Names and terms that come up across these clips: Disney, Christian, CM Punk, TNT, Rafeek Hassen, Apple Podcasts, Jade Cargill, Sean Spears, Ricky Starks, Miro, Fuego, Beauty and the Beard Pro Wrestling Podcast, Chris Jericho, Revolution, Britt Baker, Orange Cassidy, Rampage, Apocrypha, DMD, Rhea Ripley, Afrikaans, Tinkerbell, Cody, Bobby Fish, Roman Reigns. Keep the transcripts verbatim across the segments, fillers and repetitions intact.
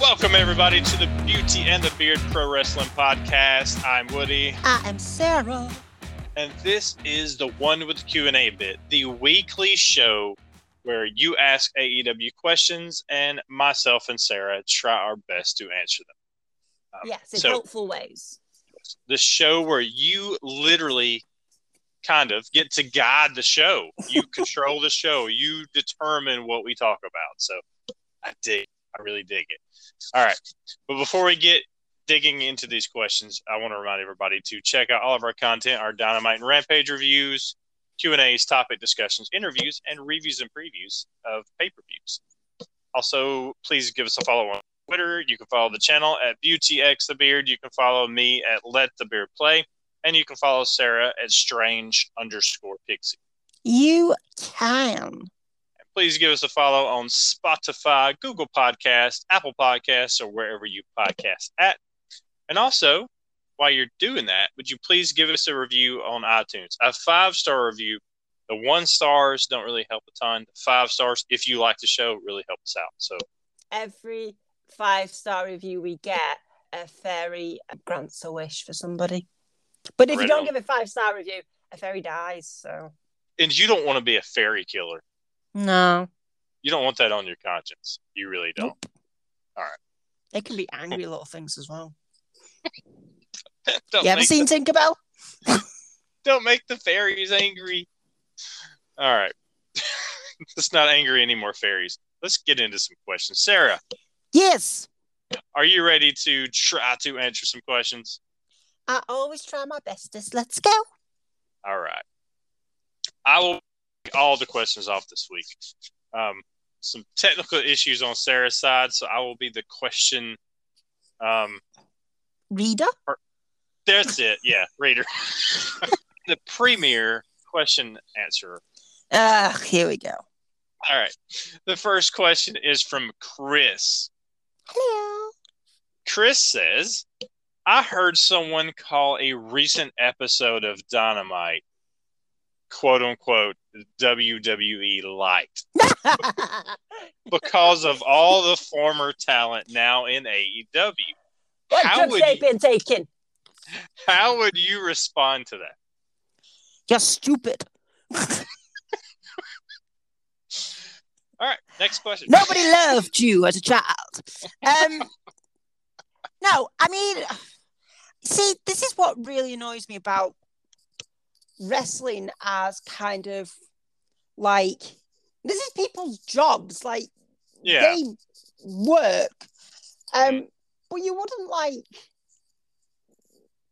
Welcome, everybody, to the Beauty and the Beard Pro Wrestling Podcast. I'm Woody. I am Sarah. And this is the One with Q and A Bit, the weekly show where you ask A E W questions and myself and Sarah try our best to answer them. Um, yes, in so, helpful ways. The show where you literally kind of get to guide the show. You control the show. You determine what we talk about. So I dig I really dig it. All right. But before we get digging into these questions, I want to remind everybody to check out all of our content, our Dynamite and Rampage reviews, Q and A's, topic discussions, interviews, and reviews and previews of pay-per-views. Also, please give us a follow on Twitter. You can follow the channel at BeautyXTheBeard. You can follow me at LetTheBeardPlay. And you can follow Sarah at Strange underscore Pixie. You can. Please give us a follow on Spotify, Google Podcasts, Apple Podcasts, or wherever you podcast at. And also, while you're doing that, would you please give us a review on iTunes? A five-star review. The one stars don't really help a ton. The five stars, if you like the show, really helps out. So every five-star review we get, a fairy grants a wish for somebody. But if right you don't on. give a five-star review, a fairy dies. So and you don't want to be a fairy killer. No. You don't want that on your conscience. You really don't. Nope. All right. They can be angry little things as well. You ever seen the... Tinkerbell? Don't make the fairies angry. All right. Let's not angry anymore, fairies. Let's get into some questions. Sarah. Yes. Are you ready to try to answer some questions? I always try my bestest. Let's go. All right. I will all the questions off this week. Um, some technical issues on Sarah's side, so I will be the question um, reader. Or, that's it, yeah, reader. The premier question answerer. Ah, uh, here we go. All right. The first question is from Chris. Hello. Chris says, "I heard someone call a recent episode of Dynamite, quote-unquote, W W E light because of all the former talent now in A E W. What how would they've you, been taking? How would you respond to that? You're stupid." All right, next question. Nobody loved you as a child. Um, no, I mean, see, this is what really annoys me about wrestling as kind of like this is people's jobs, like yeah. they work, um, mm. but you wouldn't like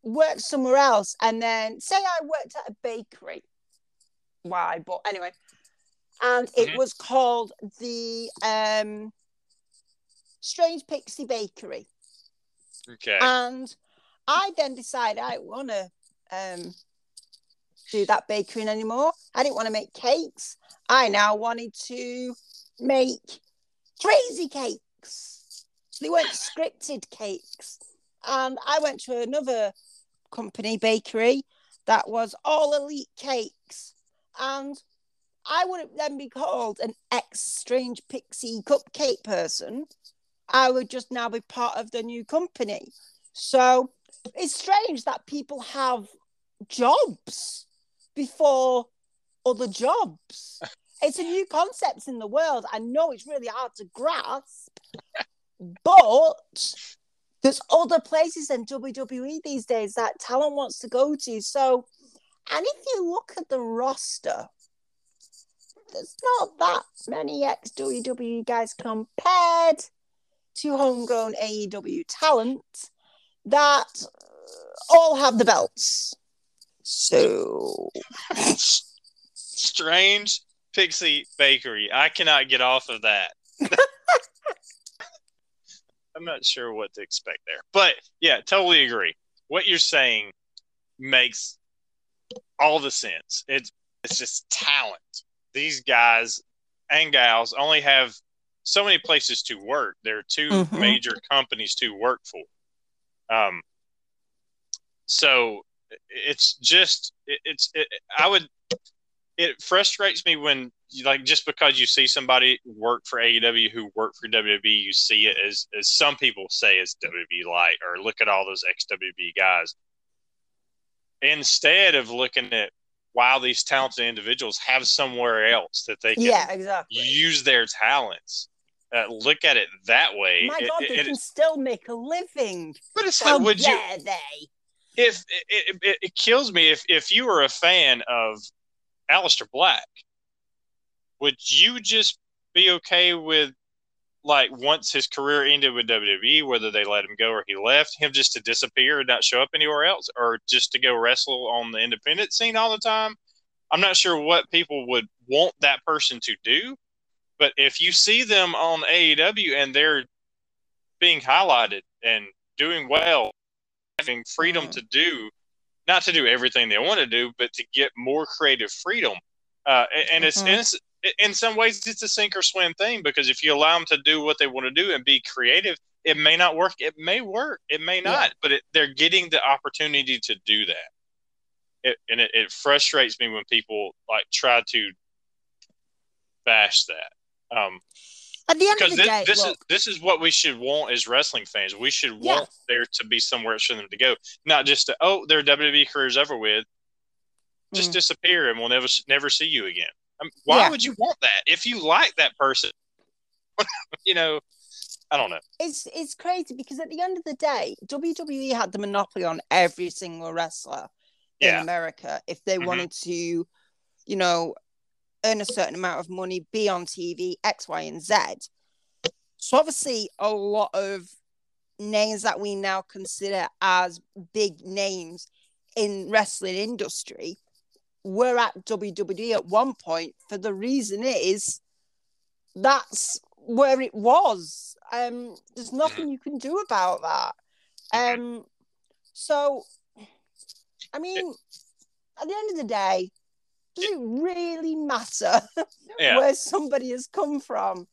work somewhere else and then say I worked at a bakery. Why? But anyway, and it mm-hmm. was called the um, Strange Pixie Bakery. Okay, and I then decided I want to. Um, do that baking anymore. I didn't want to make cakes. I now wanted to make crazy cakes. They weren't scripted cakes. And I went to another company bakery that was all elite cakes. And I wouldn't then be called an ex-Strange Pixie cupcake person. I would just now be part of the new company. So it's strange that people have jobs before other jobs. It's a new concept in the world. I know it's really hard to grasp, but there's other places in W W E these days that talent wants to go to. So, and if you look at the roster, there's not that many ex-W W E guys compared to homegrown A E W talent that all have the belts. So Strange Pixie Bakery. I cannot get off of that. I'm not sure what to expect there. But, yeah, totally agree. What you're saying makes all the sense. It's, it's just talent. These guys and gals only have so many places to work. There are two mm-hmm. major companies to work for. Um. So it's just it, it's it, I would it frustrates me when you, like just because you see somebody work for A E W who worked for W W E, you see it as as some people say as W W E light or look at all those ex-W W E guys. Instead of looking at wow, these talented individuals have somewhere else that they can yeah, exactly. use their talents. Uh, look at it that way. My God, it, they it, can it, still make a living. But it's How like, would you? They? If it, it, it kills me, if if you were a fan of Aleister Black, would you just be okay with like once his career ended with W W E, whether they let him go or he left, him just to disappear and not show up anywhere else, or just to go wrestle on the independent scene all the time? I'm not sure what people would want that person to do, but if you see them on A E W and they're being highlighted and doing well, having freedom mm. to do, not to do everything they want to do, but to get more creative freedom. Uh, and, and mm-hmm. it's, it's in some ways, it's a sink or swim thing, because if you allow them to do what they want to do and be creative, it may not work. It may work. It may not. Yeah. But it, they're getting the opportunity to do that. It, and it, it frustrates me when people like try to bash that. Um, At the end because of the this, day, this look, is this is what we should want as wrestling fans. We should yeah. want there to be somewhere for them to go, not just to, oh, their W W E career's over with, just mm. disappear and we'll never never see you again. Why yeah. would you want that? If you like that person, you know, I don't know. It's it's crazy because at the end of the day, W W E had the monopoly on every single wrestler yeah. in America. If they mm-hmm. wanted to, you know, earn a certain amount of money, be on T V, X, Y, and Z. So obviously a lot of names that we now consider as big names in wrestling industry were at W W E at one point, for the reason is that's where it was. Um, there's nothing you can do about that. Um, so, I mean, at the end of the day, does it really matter yeah. where somebody has come from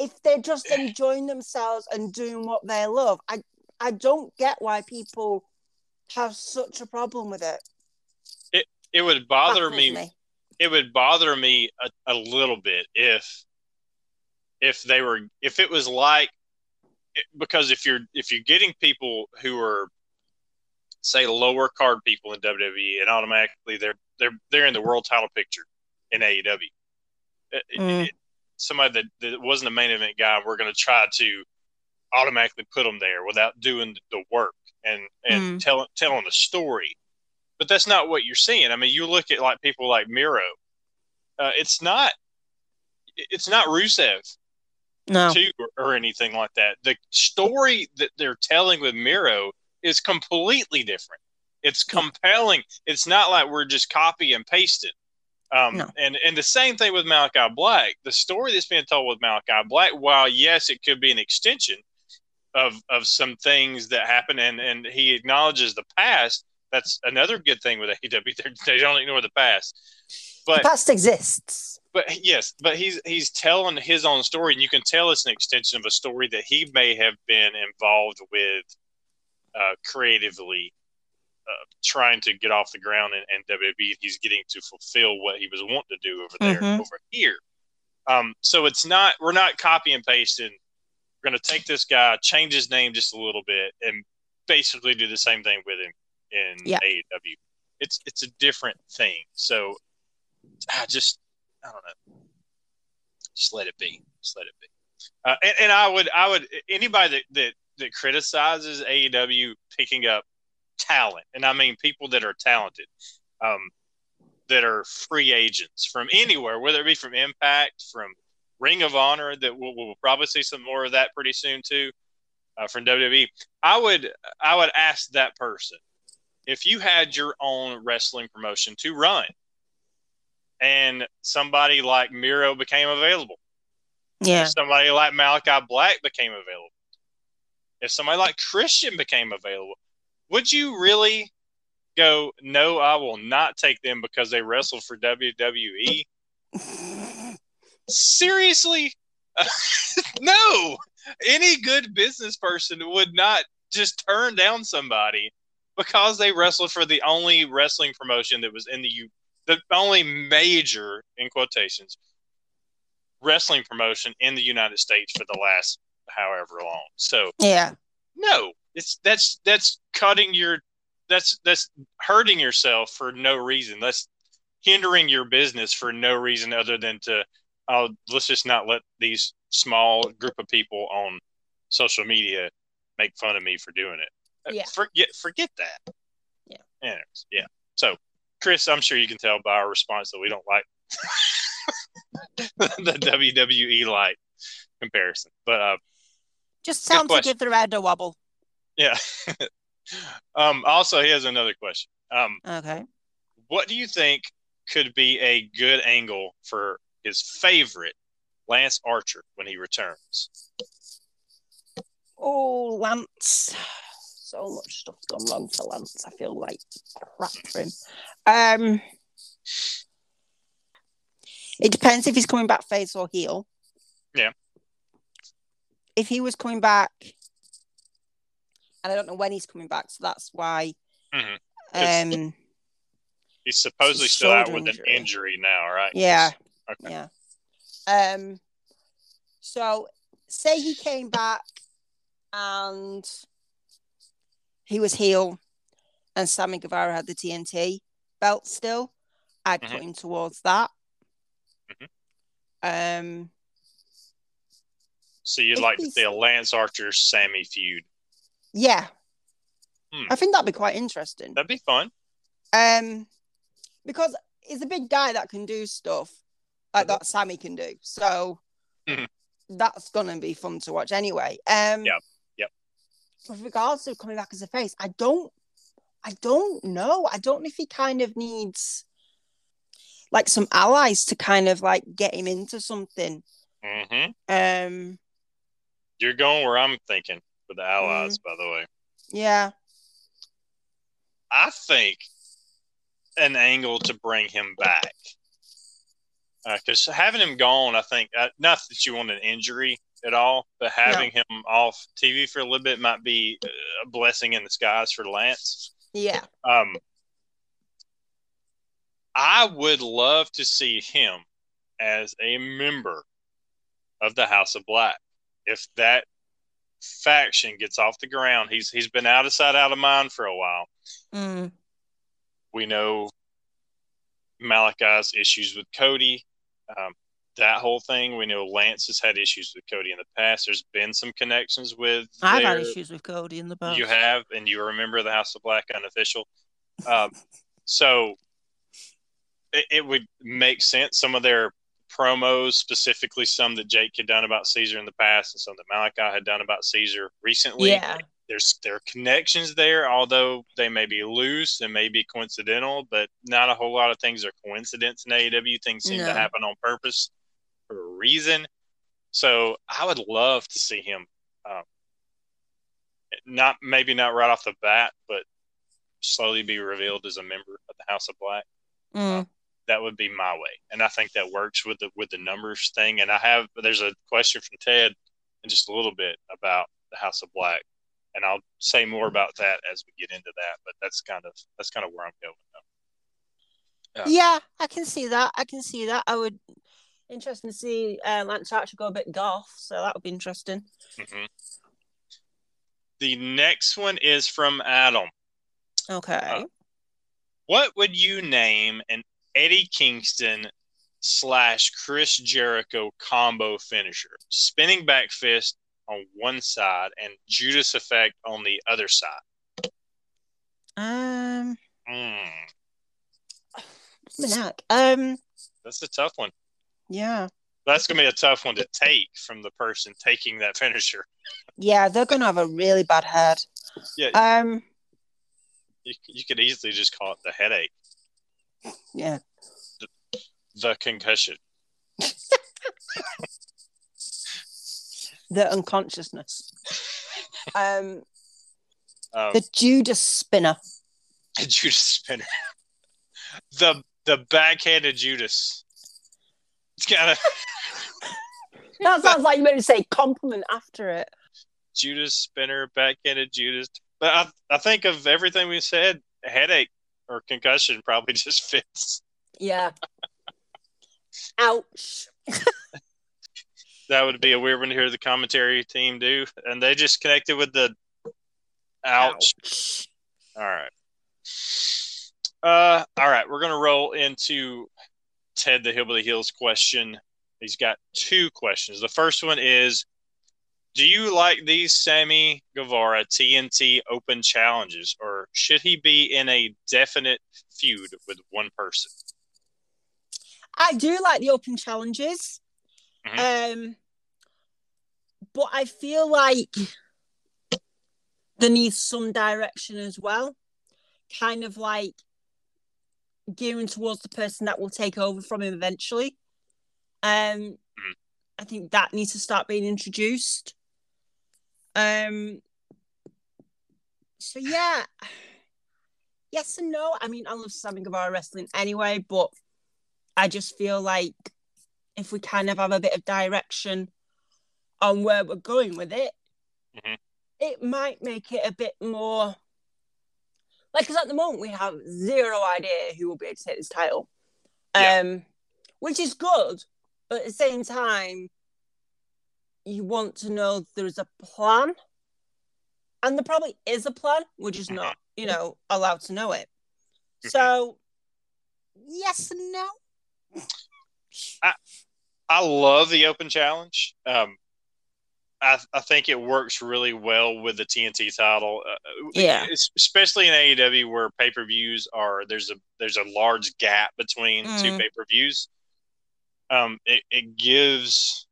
if they're just enjoying themselves and doing what they love? I I don't get why people have such a problem with it. It would bother me, me. It would bother me a, a little bit if, if they were, if it was like, because if you're if you're getting people who are, say, lower card people in W W E, and automatically they're they're they're in the world title picture in A E W, mm. it, somebody that, that wasn't a main event guy, we're going to try to automatically put them there without doing the work and and mm. telling telling a story. But that's not what you're seeing. I mean, you look at like people like Miro. Uh, it's not, it's not Rusev, no, too, or, or anything like that. The story that they're telling with Miro is completely different. It's compelling. It's not like we're just copy and pasting. Um, no. And and the same thing with Malakai Black. The story that's being told with Malakai Black, while yes, it could be an extension of of some things that happened, and and he acknowledges the past. That's another good thing with A E W. They're, they don't ignore the past. But, the past exists. But yes, but he's he's telling his own story, and you can tell it's an extension of a story that he may have been involved with uh, creatively, uh, trying to get off the ground in, in W W E. He's getting to fulfill what he was wanting to do over there, mm-hmm. over here. Um, so it's not, we're not copy and pasting. We're going to take this guy, change his name just a little bit, and basically do the same thing with him. In yeah. A E W, it's it's a different thing. So I just I don't know. Just let it be. Just let it be. Uh, and, and I would I would anybody that, that that criticizes A E W picking up talent, and I mean people that are talented, um, that are free agents from anywhere, whether it be from Impact, from Ring of Honor, that we'll, we'll probably see some more of that pretty soon too, uh, from W W E. I would I would ask that person. If you had your own wrestling promotion to run and somebody like Miro became available, yeah. somebody like Malakai Black became available, If somebody like Christian became available, would you really go, no, I will not take them because they wrestle for W W E? Seriously? No! Any good business person would not just turn down somebody because they wrestled for the only wrestling promotion that was in the U, the only major, in quotations, wrestling promotion in the United States for the last however long. So yeah, no, it's that's that's cutting your that's that's hurting yourself for no reason. That's hindering your business for no reason other than to oh, let's just not let these small group of people on social media make fun of me for doing it. Yeah. Forget forget that. Yeah. Anyways, yeah. So, Chris, I'm sure you can tell by our response that we don't like the W W E light comparison. But uh, just sounds like if they're at a wobble. Yeah. um. Also, here's another question. Um. Okay. What do you think could be a good angle for his favorite, Lance Archer, when he returns? Oh, Lance. So much stuff's gone wrong for Lance. I feel like crap for him. Um, it depends if he's coming back face or heel. Yeah. If he was coming back, and I don't know when he's coming back, so that's why. Mm-hmm. Um, he's supposedly still out with injury. an injury now, right? Yeah. Okay. Yeah. Um. So, say he came back and he was heel and Sammy Guevara had the T N T belt still, I'd mm-hmm. put him towards that. Mm-hmm. Um. So, you'd like to see a Lance Archer-Sammy feud? Yeah. Hmm. I think that'd be quite interesting. That'd be fun. Um, because he's a big guy that can do stuff like that Sammy can do. So mm-hmm. that's going to be fun to watch anyway. Um, yeah, yeah. With regards to coming back as a face, I don't, I don't know. I don't know if he kind of needs like some allies to kind of like get him into something. Mm-hmm. Um, you're going where I'm thinking with the allies, mm-hmm. by the way. Yeah. I think an angle to bring him back. Because uh, having him gone, I think, uh, not that you want an injury at all, but having no. him off T V for a little bit might be a blessing in disguise for Lance. Yeah. Um, I would love to see him as a member of the House of Black. If that faction gets off the ground, he's he's been out of sight, out of mind for a while. Mm. We know Malakai's issues with Cody, um, that whole thing. We know Lance has had issues with Cody in the past. There's been some connections with. I've their, had issues with Cody in the past. You have, and you remember the House of Black unofficial. Um, so it, it would make sense. Some of their promos, specifically some that Jake had done about Caesar in the past, and some that Malakai had done about Caesar recently. Yeah. There's there are connections there, although they may be loose and may be coincidental, but not a whole lot of things are coincidence in A E W. Things seem no. to happen on purpose for a reason. So I would love to see him, um, not maybe not right off the bat, but slowly be revealed as a member of the House of Black. Mm. Uh, that would be my way, and I think that works with the with the numbers thing. And I have there's a question from Ted in just a little bit about the House of Black. And I'll say more about that as we get into that, but that's kind of that's kind of where I'm going though. Uh, yeah, I can see that. I can see that. I would interesting to see uh, Lance Archer go a bit golf, so that would be interesting. Mm-hmm. The next one is from Adam. Okay. Uh, what would you name an Eddie Kingston slash Chris Jericho combo finisher? Spinning back fist on one side and Judas effect on the other side. Um, mm. um That's a tough one. Yeah. That's going to be a tough one to take from the person taking that finisher. Yeah, they're going to have a really bad head. Yeah. Um, you, you could easily just call it the headache. Yeah. The, the concussion. the unconsciousness. um, um, the Judas spinner. The Judas spinner. the the backhanded Judas. It's gotta. That sounds like you meant to say compliment after it. Judas spinner, backhanded Judas. But I, I think of everything we said, headache or concussion probably just fits. Yeah. Ouch. That would be a weird one to hear the commentary team do. And they just connected with the ouch. ouch. All right. Uh, all right. We're going to roll into Ted the Hillbilly Hills question. He's got two questions. The first one is, do you like these Sammy Guevara T N T Open challenges, or should he be in a definite feud with one person? I do like the Open challenges. Mm-hmm. Um, but I feel like there needs some direction as well. Kind of like gearing towards the person that will take over from him eventually. Um, mm-hmm. I think that needs to start being introduced. Um, so yeah, yes and no. I mean, I love Sammy Guevara wrestling anyway, but I just feel like if we kind of have a bit of direction on where we're going with it, mm-hmm. it might make it a bit more. Like, because at the moment we have zero idea who will be able to take this title, yeah. um, which is good. But at the same time, you want to know there is a plan. And there probably is a plan. We're just not, you know, allowed to know it. So, yes and no. I, I love the Open Challenge. Um, I, I think it works really well with the T N T title. Uh, yeah. Especially in A E W where pay-per-views are, there's a, there's a large gap between mm. two pay-per-views. Um, it, it gives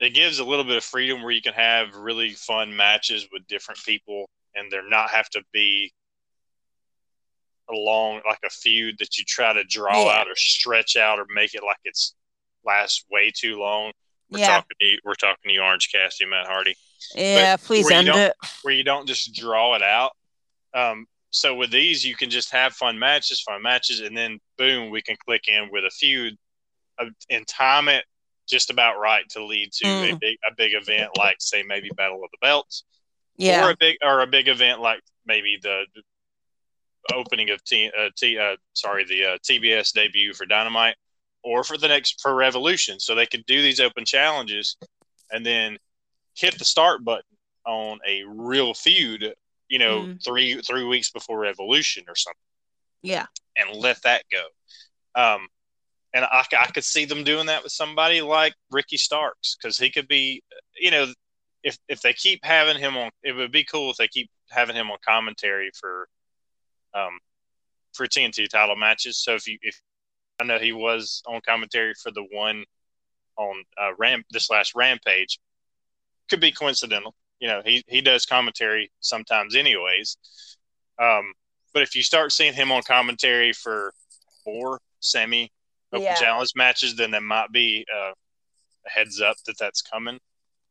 it gives a little bit of freedom where you can have really fun matches with different people, and they're not have to be along like a feud that you try to draw yeah. out or stretch out or make it like it's lasts way too long. We're yeah. talking to you, we're talking to you, Orange Cassidy, Matt Hardy. Yeah, but please end it where you don't just draw it out. Um, So with these, you can just have fun matches, fun matches, and then, boom, we can click in with a feud and time it just about right to lead to mm. a big a big event like, say, maybe Battle of the Belts. Yeah. Or a big or a big event like maybe the opening of T, uh, T uh, sorry, the uh, T B S debut for Dynamite or for the next for Revolution. So they could do these open challenges and then hit the start button on a real feud. You know, mm. three three weeks before Revolution or something. Yeah. And let that go. Um, and I, I could see them doing that with somebody like Ricky Starks because he could be, you know, if if they keep having him on, it would be cool if they keep having him on commentary for um, for T N T title matches. So if you, if I know he was on commentary for the one on uh, Ram this last Rampage, could be coincidental. You know, he, he does commentary sometimes anyways. Um, but if you start seeing him on commentary for four semi open yeah. challenge matches, then that might be uh, a heads up that that's coming.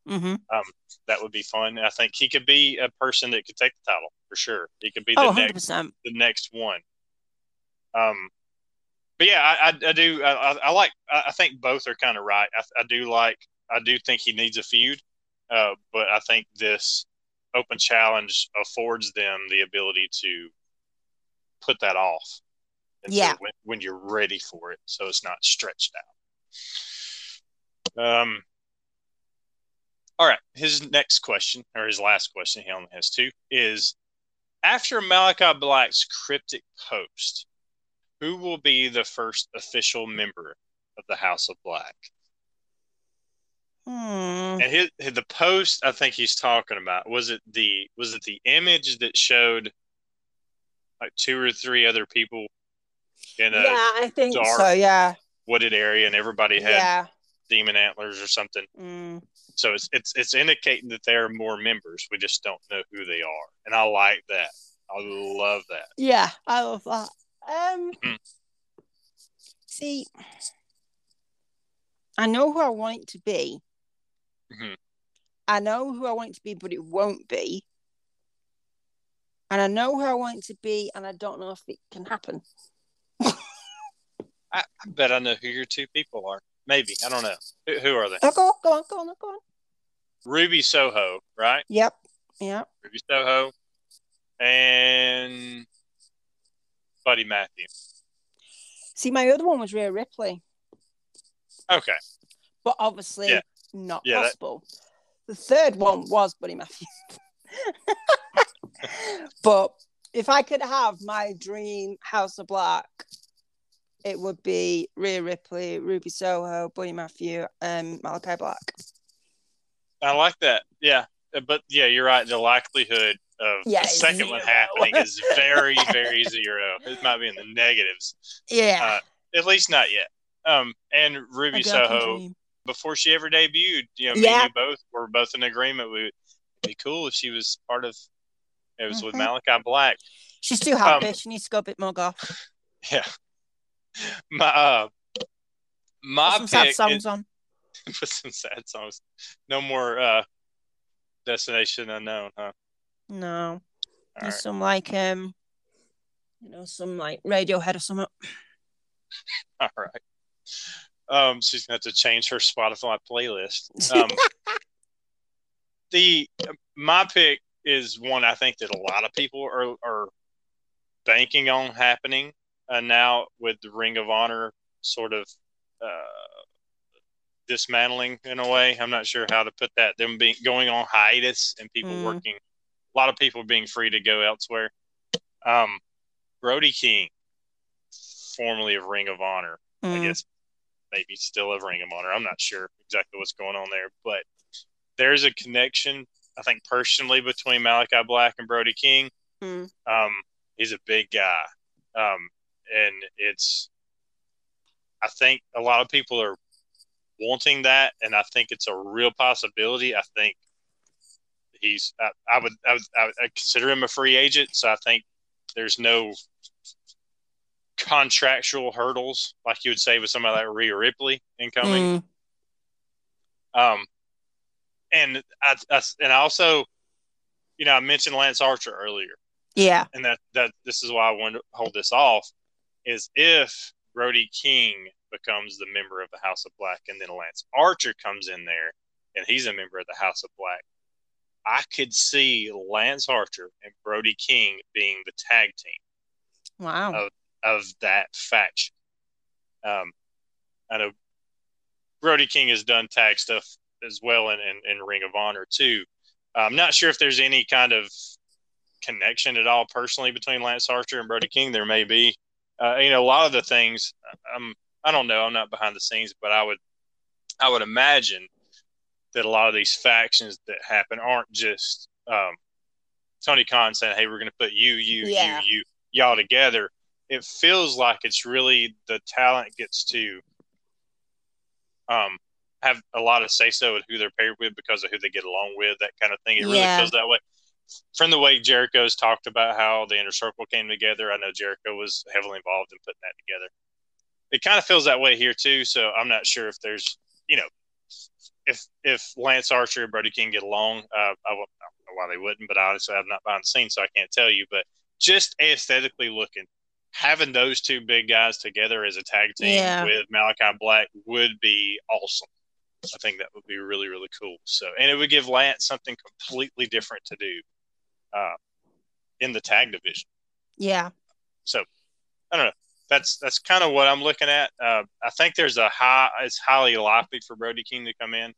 Mm-hmm. Um, that would be fun. I think he could be a person that could take the title for sure. He could be the, oh, next, the next one. Um, but yeah, I, I, I do. I, I like, I think both are kind of right. I, I do like, I do think he needs a feud. Uh, but I think this open challenge affords them the ability to put that off yeah. when, when you're ready for it. So it's not stretched out. Um, all right. His next question, or his last question, he only has two, is after Malakai Black's cryptic post, who will be the first official member of the House of Black? And his, his, the post I think he's talking about was it the was it the image that showed like two or three other people in a yeah I think dark, so yeah wooded area and everybody had yeah. demon antlers or something. Mm. So it's it's it's indicating that there are more members. We just don't know who they are, and I like that. I love that. Yeah, I love that. Um, mm-hmm. See, I know who I want it to be. Mm-hmm. I know who I want it to be, but it won't be. And I know who I want it to be, and I don't know if it can happen. I, I bet I know who your two people are. Maybe. I don't know. Who, who are they? Oh, go on, go on, go on, go on. Ruby Soho, right? Yep, yep. Ruby Soho and Buddy Matthew. See, my other one was Rhea Ripley. Okay. But obviously yeah. not yeah, possible. That... The third one was Buddy Matthew. But if I could have my dream House of Black, it would be Rhea Ripley, Ruby Soho, Buddy Matthew, and Malakai Black. I like that. Yeah. But yeah, you're right. The likelihood of yeah, the second zero. one happening is very, very zero. It might be in the negatives. Yeah. Uh, at least not yet. Um, and Ruby Soho, before she ever debuted, you know, yeah. me and you both were both in agreement. We, it'd be cool if she was part of it was mm-hmm. with Malakai Black. She's too happy. Um, she needs to go a bit more golf. Yeah. My, uh, my Put some pick sad songs in, on. Put some sad songs. No more uh, Destination Unknown, huh? No. All There's right. some like um, you know, some like Radiohead or something. All right. Um, she's gonna have to change her Spotify playlist. Um, the my pick is one I think that a lot of people are are banking on happening. Uh, now with the Ring of Honor sort of uh, dismantling in a way, I'm not sure how to put that. Them being going on hiatus and people mm. working, a lot of people being free to go elsewhere. Um, Brody King, formerly of Ring of Honor, mm. I guess maybe still of Ring of Honor. I'm not sure exactly what's going on there, but there's a connection I think personally between Malakai Black and Brody King. Mm. Um, he's a big guy. Um, And it's, I think a lot of people are wanting that, and I think it's a real possibility. I think he's, I, I would, I would, I would consider him a free agent. So I think there's no contractual hurdles like you would say with somebody like Rhea Ripley incoming. Mm. Um, and I, I, and I also, you know, I mentioned Lance Archer earlier. Yeah. And that, that this is why I wanted to hold this off. Is if Brody King becomes the member of the House of Black and then Lance Archer comes in there and he's a member of the House of Black, I could see Lance Archer and Brody King being the tag team wow. of, of that faction. Um, I know Brody King has done tag stuff as well in, in, in Ring of Honor too. I'm not sure if there's any kind of connection at all personally between Lance Archer and Brody King. There may be. Uh, you know, a lot of the things, um, I don't know, I'm not behind the scenes, but I would I would imagine that a lot of these factions that happen aren't just um, Tony Khan saying, hey, we're going to put you, you, yeah. you, you, y'all together. It feels like it's really the talent gets to um, have a lot of say-so with who they're paired with because of who they get along with, that kind of thing. It really yeah. feels that way. From the way Jericho's talked about how the Inner Circle came together, I know Jericho was heavily involved in putting that together. It kind of feels that way here too, so I'm not sure if there's, you know, if if Lance Archer and Brody King get along, uh, I, I don't know why they wouldn't, but honestly I'm not behind the scenes, so I can't tell you. But just aesthetically looking, having those two big guys together as a tag team yeah. with Malakai Black would be awesome. I think that would be really, really cool. So, and it would give Lance something completely different to do. Uh, in the tag division. Yeah. So, I don't know. That's that's kind of what I'm looking at. Uh, I think there's a high, it's highly likely for Brody King to come in.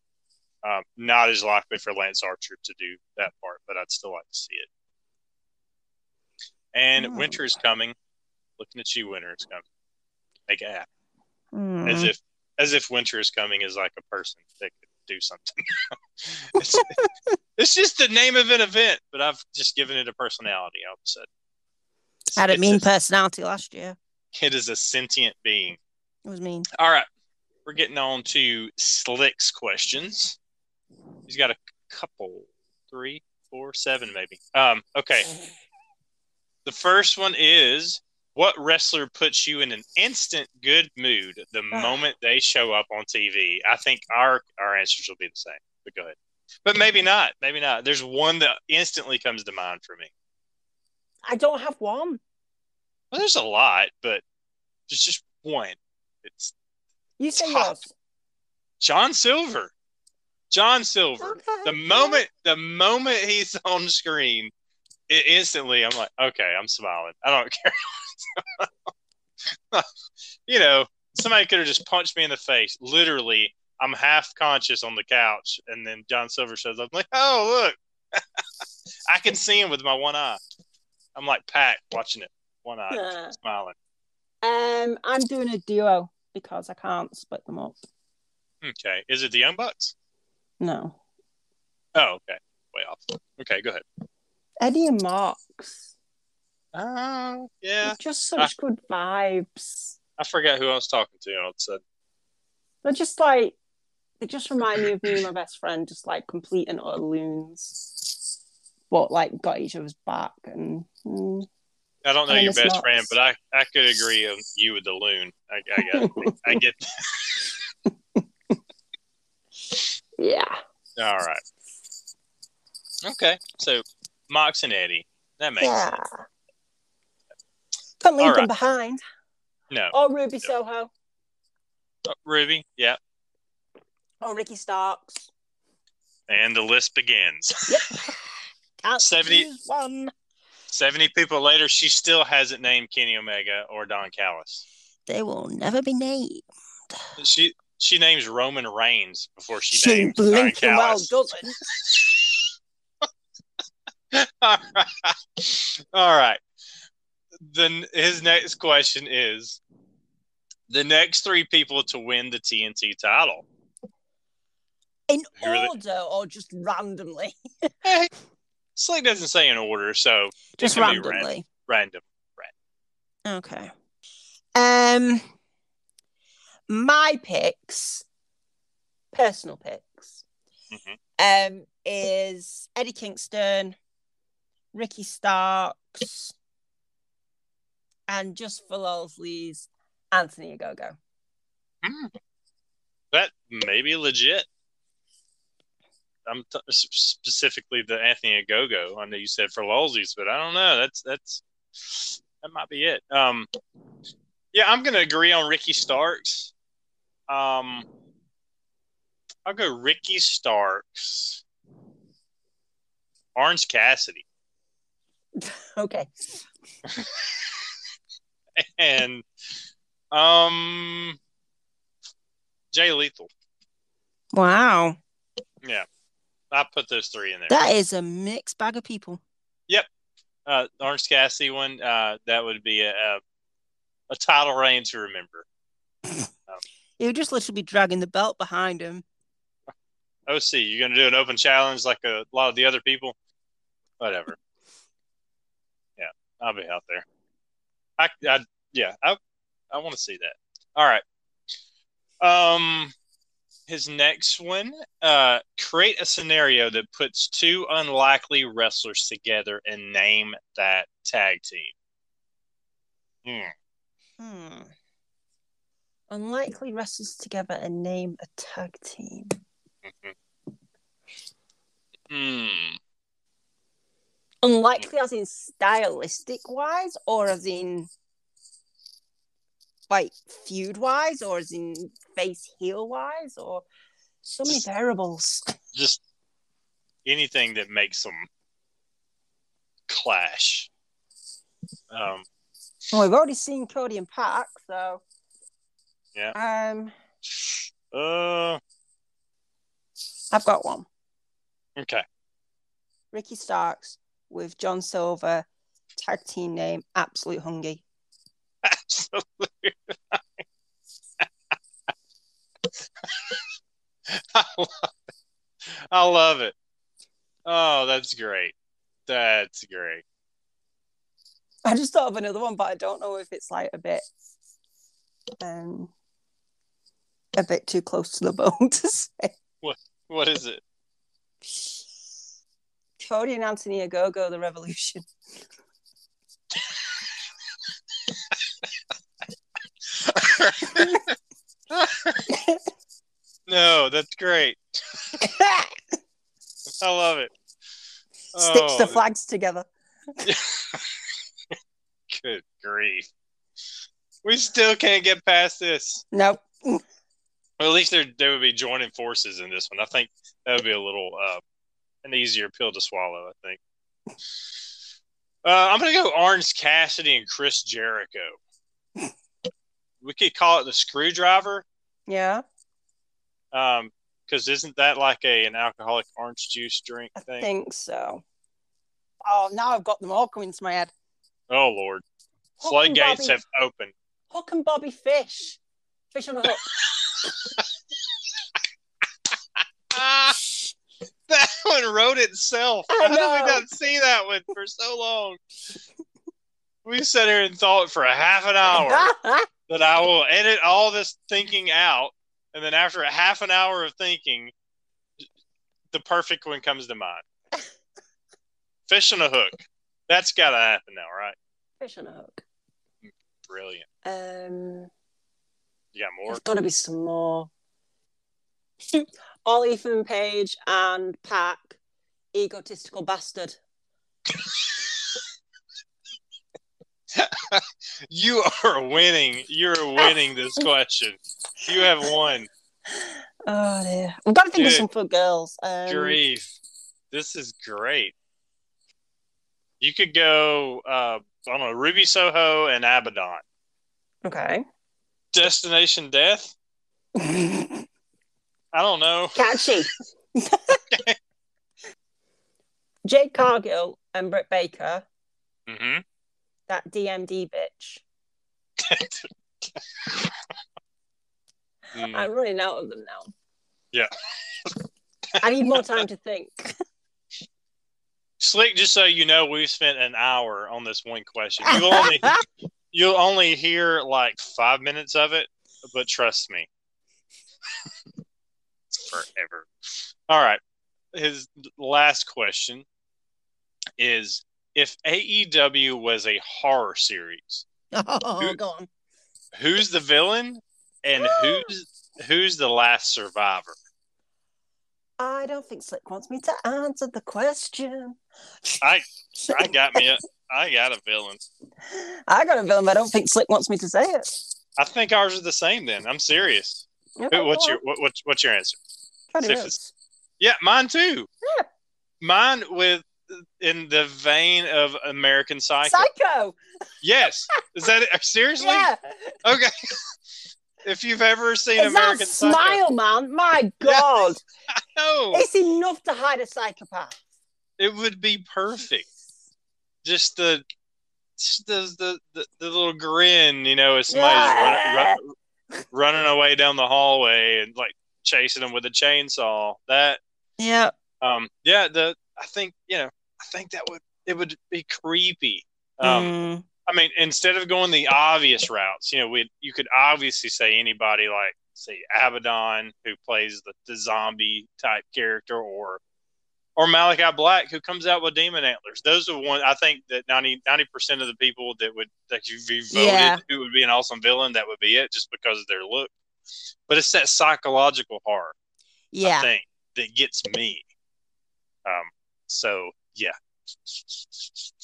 Um, not as likely for Lance Archer to do that part, but I'd still like to see it. And oh. winter is coming. Looking at you, winter is coming. Make it happen. Mm. As if, as if winter is coming is like a person that could do something. it's, it's just the name of an event, but I've just given it a personality. I said, I had a mean a, personality last year. It is a sentient being. It was mean. All right, we're getting on to Slick's questions. He's got a couple, three, four, seven, maybe. Um, okay. The first one is: what wrestler puts you in an instant good mood the moment they show up on T V? I think our our answers will be the same. but go ahead. But maybe not. Maybe not. There's one that instantly comes to mind for me. I don't have one. Well, there's a lot, but there's just one. It's you say top. Yours. John Silver. John Silver. Okay. The moment, the moment he's on screen, it instantly, I'm like, okay, I'm smiling. I don't care. You know, somebody could have just punched me in the face. Literally, I'm half conscious on the couch, and then John Silver shows up. I'm like, oh look, I can see him with my one eye. I'm like Pat watching it, one eye uh, smiling. Um, I'm doing a duo because I can't split them up. Okay, is it the Young Bucks? No. Oh, okay. Way off. Okay, go ahead. Eddie and Marks. Oh, yeah. It's just such I, good vibes. I forgot who I was talking to all of a sudden. They're just like, they just remind me of me and my best friend, just like complete and utter loons. But like got each other's back. And mm, I don't know your best nuts. friend, but I, I could agree on you with the loon. I, I, got, I get that. Yeah. All right. Okay. So, Mox and Eddie. That makes yeah. sense. Can't leave right. them behind. No. Or Ruby no. Soho. Oh, Ruby, yeah. Or Ricky Starks. And the list begins. Yep. seventy, one. seventy people later, she still hasn't named Kenny Omega or Don Callis. They will never be named. She... She names Roman Reigns before she, she names Don Callis. Well, doesn't. All right. All right. Then his next question is the next three people to win the T N T title. In order or just randomly? Hey, Slick doesn't say in order, so just randomly. Random. Random. Okay. Um. My picks, personal picks, mm-hmm. um, is Eddie Kingston, Ricky Starks, and just for Lolsley's, Anthony Ogogo. Mm. That may be legit. I'm t- specifically the Anthony Ogogo. I know you said for Lolsley's, but I don't know. That's that's that might be it. Um, yeah, I'm gonna agree on Ricky Starks. Um, I'll go Ricky Starks, Orange Cassidy. Okay. And um, Jay Lethal. Wow. Yeah, I put those three in there. That is a mixed bag of people. Yep. Uh, Orange Cassidy one. Uh, that would be a, a, a title reign to remember. He would just literally be dragging the belt behind him. O C, you're going to do an open challenge like a lot of the other people? Whatever. Yeah, I'll be out there. I, I yeah, I, I want to see that. All right. Um, his next one, uh, create a scenario that puts two unlikely wrestlers together and name that tag team. Hmm. Hmm. Unlikely wrestlers together and name a tag team. Mm-hmm. Mm. Unlikely as in stylistic-wise or as in like feud-wise or as in face-heel-wise or so many variables. Just anything that makes them clash. Um, well, we've already seen Cody and Pac, so... Yeah. Um. Uh. I've got one. Okay. Ricky Starks with John Silver, tag team name Absolute Hungy. Absolute. I love it. I love it. Oh, that's great. That's great. I just thought of another one, but I don't know if it's like a bit. Um. A bit too close to the bone to say. What? What is it? Cody and Anthony Ogogo, the Revolution. No, that's great. I love it. Stitch oh. the flags together. Good grief. We still can't get past this. Nope. Well, at least there there would be joining forces in this one. I think that would be a little uh, an easier pill to swallow, I think. Uh, I'm going to go Orange Cassidy and Chris Jericho. We could call it the screwdriver. Yeah. Um, because isn't that like a an alcoholic orange juice drink thing? I think so. Oh, now I've got them all coming to my head. Oh, Lord. Hook Floodgates Bobby, have opened. Hook and Bobby Fish. Fish on the hook. That one wrote itself. I know. How did we not see that one for so long? We sat here and thought for a half an hour that I will edit all this thinking out. And then after a half an hour of thinking, the perfect one comes to mind. Fish on a hook. That's got to happen now, right? Fish on a hook. Brilliant. Um, you got more? There's got to be some more. All Ethan Page and Pac, egotistical bastard. You are winning. You're winning this question. You have won. Oh, dear. I've got to think Dude, of some for girls. Um, grief. This is great. You could go, uh, I don't know, Ruby Soho and Abaddon. Okay. Destination Death? I don't know. Catchy. Okay. Jade Cargill and Britt Baker. Mm-hmm. That D M D bitch. Mm. I'm running out of them now. Yeah. I need more time to think. Slick, just so you know, we've spent an hour on this one question. You'll only, you'll only hear like five minutes of it, but trust me. Forever. All right. His last question is, if A E W was a horror series, oh, who, go on. Who's the villain and who's who's the last survivor? I don't think Slick wants me to answer the question. I I got me a I got a villain. I got a villain, but I don't think Slick wants me to say it. I think ours are the same then. I'm serious. Okay, what's your what, what what's your answer? Yeah, mine too. Yeah. Mine with in the vein of American Psycho. Psycho. Yes. Is that it? Seriously? Yeah. Okay. If you've ever seen it's American Psycho. Smile, man. My God. I know. It's enough to hide a psychopath. It would be perfect. Just the just the, the, the, the little grin, you know, as somebody's yeah. run, run, running away down the hallway and like chasing them with a chainsaw. That. Yeah. Um. Yeah. The I think, you know, I think that would, it would be creepy. Um, mm. I mean, instead of going the obvious routes, you know, we you could obviously say anybody like, say, Abaddon, who plays the, the zombie type character, or or Malakai Black, who comes out with demon antlers. Those are one I think that ninety, ninety percent of the people that would that you voted yeah. who would be an awesome villain, that would be it, just because of their look. But it's that psychological horror, yeah, I think, that gets me. Um. So, yeah.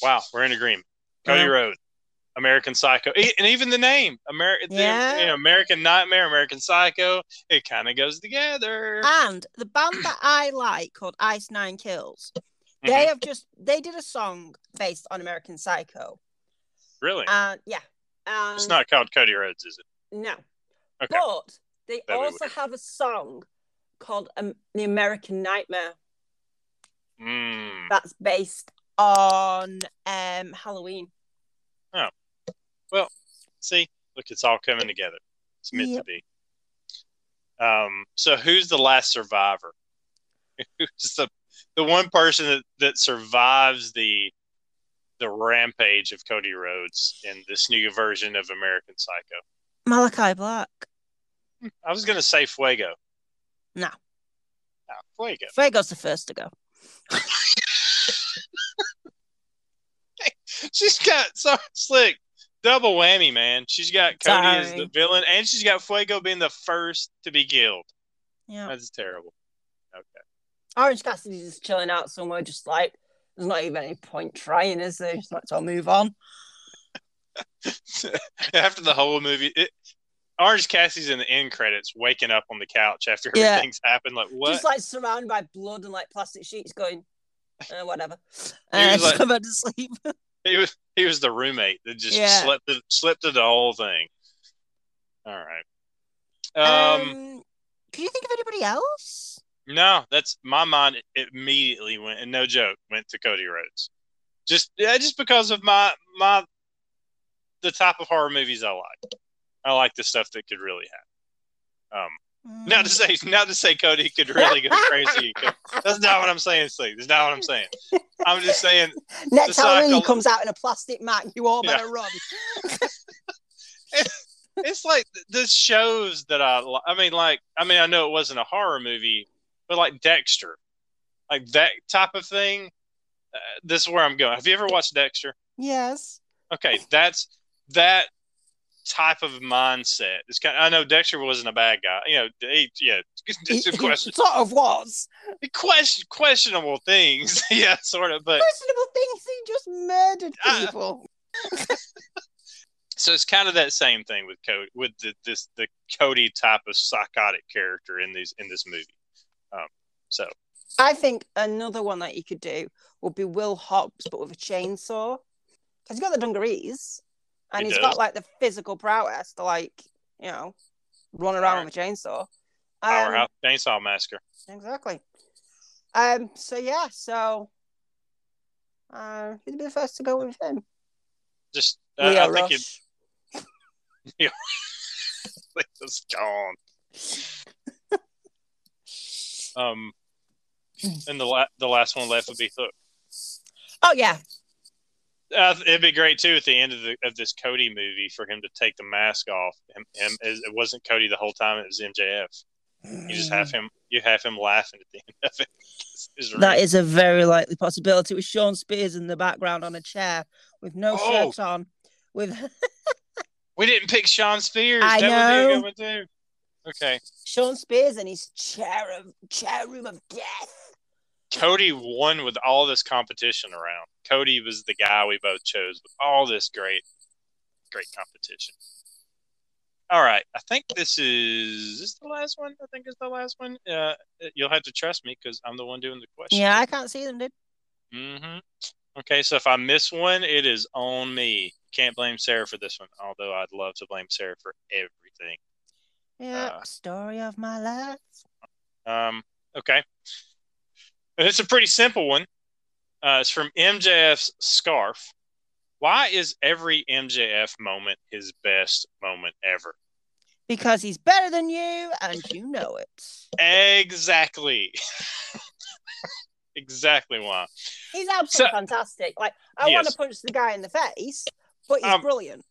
Wow, we're in agreement. Cody yeah. Rhodes, American Psycho. E- and even the name, Ameri- yeah. the, you know, American Nightmare, American Psycho, it kind of goes together. And the band that I like called Ice Nine Kills, they mm-hmm. have just, they did a song based on American Psycho. Really? Uh, yeah. Um, it's not called Cody Rhodes, is it? No. Okay. But they That'd also have a song called um, The American Nightmare. Mm. That's based on um, Halloween. Oh. Well, see? Look, it's all coming together. It's meant yep. to be. Um, so who's the last survivor? Who's the the one person that, that survives the the rampage of Cody Rhodes in this new version of American Psycho? Malakai Black. I was going to say Fuego. No. No, Fuego. Fuego's the first to go. She's got sorry, Slick double whammy, man. She's got Cody sorry. as the villain, and she's got Fuego being the first to be killed. Yeah, that's terrible. Okay, Orange Cassidy's just chilling out somewhere, just like, there's not even any point trying, is there? Just like, I'll move on. After the whole movie, it, Orange Cassidy's in the end credits, waking up on the couch after everything's yeah. happened. Like, what? Just like surrounded by blood and like plastic sheets, going, uh, whatever. And uh, like, about to sleep. He was he was the roommate that just yeah. slept slept through the whole thing. All right. Um, um, can you think of anybody else? No, that's my mind immediately went, and no joke, went to Cody Rhodes. Just yeah, just because of my my the type of horror movies I like. I like the stuff that could really happen. Um, mm. Not to say not to say Cody could really go crazy. That's not what I'm saying, Steve. That's not what I'm saying. I'm just saying. Next time he comes out in a plastic mat, you all better yeah. run. it's, it's like the shows that I. I mean, like I mean, I know it wasn't a horror movie, but like Dexter, like that type of thing. Uh, this is where I'm going. Have you ever watched Dexter? Yes. Okay, that's that type of mindset. It's kind of, I know Dexter wasn't a bad guy. You know, he, yeah, it's a question. He sort of was. Question, questionable things. yeah, sort of. But questionable things. He just murdered people. I, so it's kind of that same thing with Cody, with the, this the Cody type of psychotic character in these in this movie. Um, so I think another one that you could do would be Will Hobbs, but with a chainsaw. Because he's got the dungarees, and he he's does. got, like, the physical prowess to, like, you know, run around right. with a chainsaw. Powerhouse um, Chainsaw Massacre. Exactly. Um. So, yeah, so uh, who'd be the first to go with him? Just, uh, Leo I Rush. think you'd... Leo's gone. um, and the, la- the last one left would be Hook. Oh, yeah. Uh, it'd be great too at the end of the of this Cody movie for him to take the mask off. Him, him, it wasn't Cody the whole time; it was M J F. You just have him. You have him laughing at the end of it. It's, it's that really... is a very likely possibility with Sean Spears in the background on a chair with no oh. shirt on. With we didn't pick Sean Spears. I that know. Would be a good one too. Okay, Sean Spears and his chair of chair room of death. Cody won with all this competition around. Cody was the guy we both chose with all this great, great competition. All right. I think this is, is this the last one? I think it's the last one. Uh, you'll have to trust me because I'm the one doing the question. Yeah, I can't see them, dude. Mm-hmm. Okay, so if I miss one, it is on me. Can't blame Sarah for this one, although I'd love to blame Sarah for everything. Yeah, uh, story of my life. Um. Okay. And it's a pretty simple one. Uh, it's from M J F's scarf. Why is every M J F moment his best moment ever? Because he's better than you, and you know it. Exactly. exactly why. He's absolutely so, fantastic. Like, I yes. want to punch the guy in the face, but he's um, brilliant.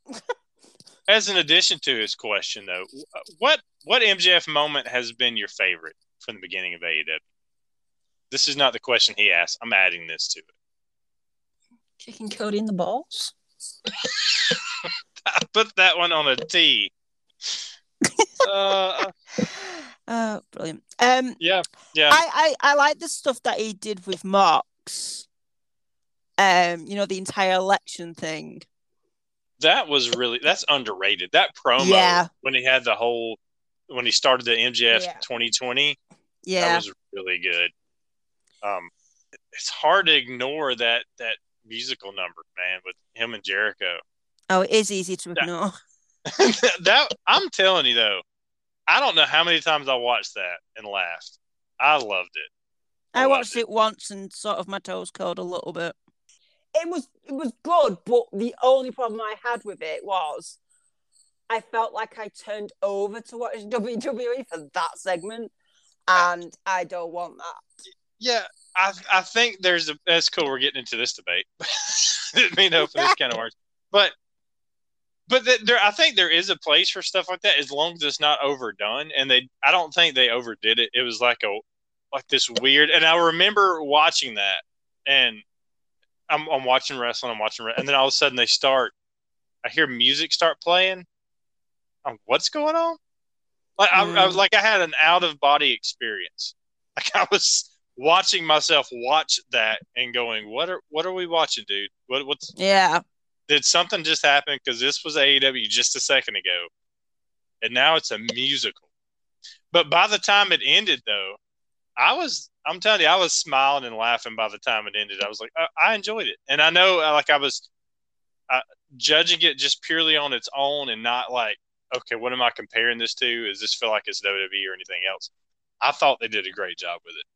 As an addition to his question, though, what what M J F moment has been your favorite from the beginning of A E W? This is not the question he asked. I'm adding this to it. Kicking Cody in the balls? I put that one on a T. uh, oh, brilliant. Um, yeah, yeah. I, I, I like the stuff that he did with Marks. Um, you know, the entire election thing. That was really, that's underrated. That promo, yeah. when he had the whole, when he started the M J F yeah. twenty twenty, yeah. that was really good. Um, it's hard to ignore that that musical number, man, with him and Jericho. Oh, it is easy to ignore. That, that I'm telling you though, I don't know how many times I watched that and laughed. I loved it. I, I watched it. it once and sort of my toes curled a little bit. It was it was good, but the only problem I had with it was I felt like I turned over to watch W W E for that segment, and I don't want that. Yeah, I I think there's a that's cool. We're getting into this debate. Didn't mean to open this kind of words, but but the, there I think there is a place for stuff like that as long as it's not overdone. And they I don't think they overdid it. It was like a like this weird. And I remember watching that, and I'm I'm watching wrestling. I'm watching, and then all of a sudden they start. I hear music start playing. I'm, what's going on? Like mm. I, I was like I had an out of body experience. Like I was. watching myself watch that and going, what are what are we watching, dude? What what's yeah? Did something just happen? Because this was A E W just a second ago, and now it's a musical. But by the time it ended, though, I was I'm telling you, I was smiling and laughing by the time it ended. I was like, oh, I enjoyed it, and I know like I was uh, judging it just purely on its own and not like, okay, what am I comparing this to? Does this feel like it's W W E or anything else? I thought they did a great job with it.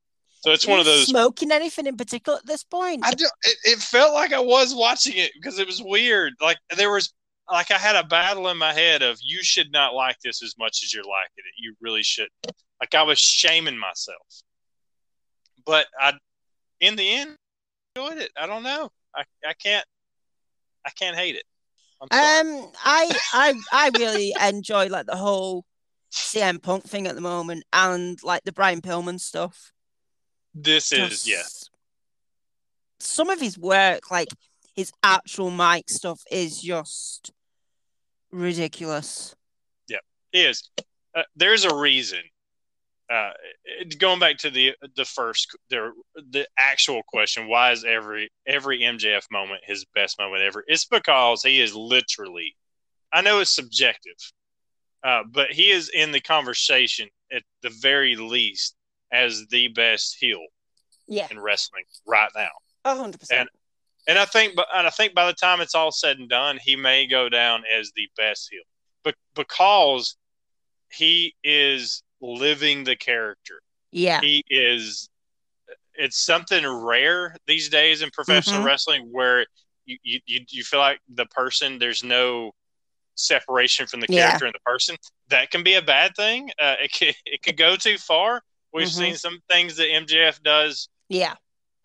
So it's You're one of those. Smoking anything in particular at this point? I do, it, it felt like I was watching it because it was weird. Like there was, like I had a battle in my head of you should not like this as much as you're liking it. You really shouldn't. Like I was shaming myself. But I, in the end, enjoyed it. I don't know. I I can't. I can't hate it. Um, I I I really enjoy like the whole C M Punk thing at the moment, and like the Brian Pillman stuff. This is yes. Some of his work, like his actual mic stuff, is just ridiculous. Yeah, it is. Uh, there's a reason. Uh, going back to the the first the the actual question, why is every every M J F moment his best moment ever? It's because he is literally. I know it's subjective, uh, but he is in the conversation at the very least as the best heel yeah. in wrestling right now. one hundred percent. And, and I think but I think by the time it's all said and done, he may go down as the best heel. But because he is living the character. Yeah. He is it's something rare these days in professional mm-hmm. wrestling where you, you, you feel like the person, there's no separation from the character yeah. and the person. That can be a bad thing. Uh, it can, it could go too far. We've mm-hmm. seen some things that M J F does yeah.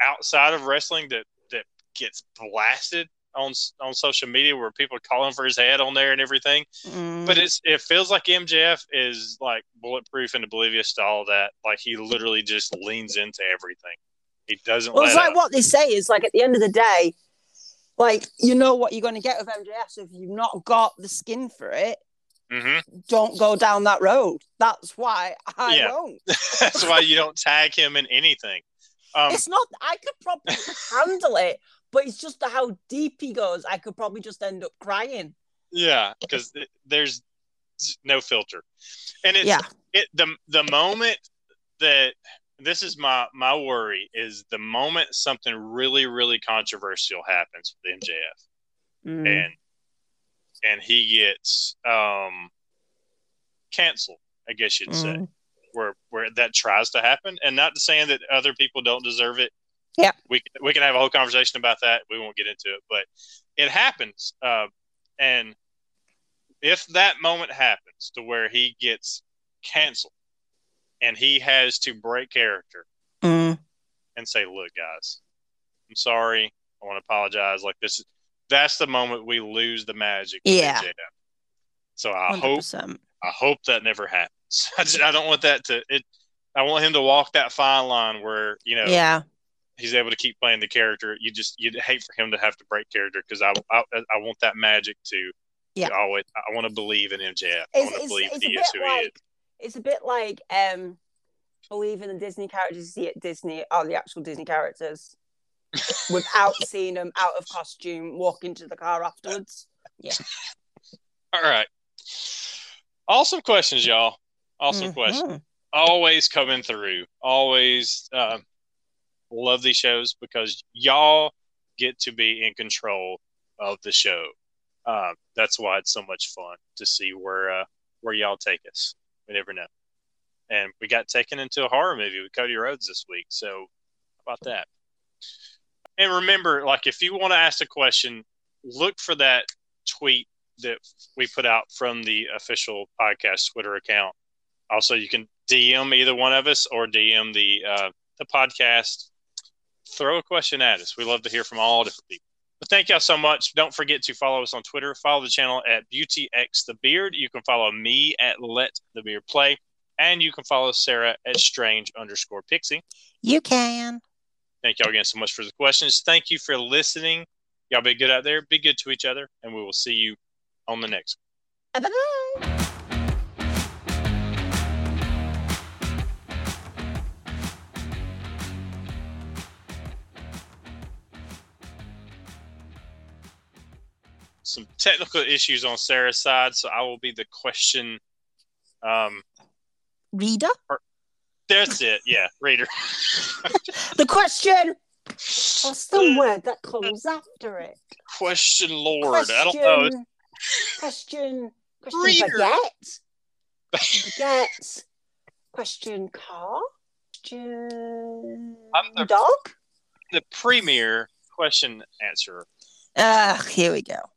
outside of wrestling that, that gets blasted on on social media where people are calling for his head on there and everything. Mm. But it's it feels like M J F is like bulletproof and oblivious to all that. Like he literally just leans into everything. He doesn't well, let it's like up. What they say is like at the end of the day, like you know what you're going to get with M J F. So if you've not got the skin for it, mm-hmm. don't go down that road. That's why I yeah. won't. That's why you don't tag him in anything. Um, it's not, I could probably handle it, but it's just how deep he goes. I could probably just end up crying. Yeah, because th- there's no filter. And it's yeah. it, the the moment that, this is my, my worry, is the moment something really, really controversial happens with M J F. Mm. And And he gets um, canceled, I guess you'd say, mm. where where that tries to happen. And not saying that other people don't deserve it. Yeah, we we can have a whole conversation about that. We won't get into it, but it happens. Uh, and if that moment happens to where he gets canceled and he has to break character mm. and say, "Look, guys, I'm sorry. I want to apologize." Like this is. That's the moment we lose the magic. Yeah. So I one hundred percent. hope I hope that never happens. I, just, I don't want that to. It. I want him to walk that fine line where you know. Yeah. He's able to keep playing the character. You just you'd hate for him to have to break character because I, I I want that magic to. Yeah. To always, I want to believe in M J F. It's, I want to believe it's, he it's is who like, he is. It's a bit like um, believing the Disney characters you see at Disney are the actual Disney characters. Without seeing him out of costume walk into the car afterwards. Yeah. All right. Awesome questions, y'all. Awesome mm-hmm. questions. Always coming through. Always uh, love these shows because y'all get to be in control of the show. Uh, that's why it's so much fun to see where uh, where y'all take us. We never know. And we got taken into a horror movie with Cody Rhodes this week. So how about that? And remember, like, if you want to ask a question, look for that tweet that we put out from the official podcast Twitter account. Also, you can D M either one of us or D M the uh, the podcast. Throw a question at us. We love to hear from all different people. But thank y'all so much. Don't forget to follow us on Twitter. Follow the channel at BeautyXTheBeard. You can follow me at LetTheBeardPlay. And you can follow Sarah at Strange underscore Pixie. You can. Thank y'all again so much for the questions. Thank you for listening. Y'all be good out there. Be good to each other. And we will see you on the next one. Bye-bye. some technical issues on Sarah's side, so I will be the question um, reader. Or, that's it, yeah, reader. The question. That's the word that comes after it. Question, Lord. Question, I don't know. Question. Question. Reader. Baguette. Baguette. Question. Car. Question. I'm the, dog. The premier question answerer. Ah, uh, here we go.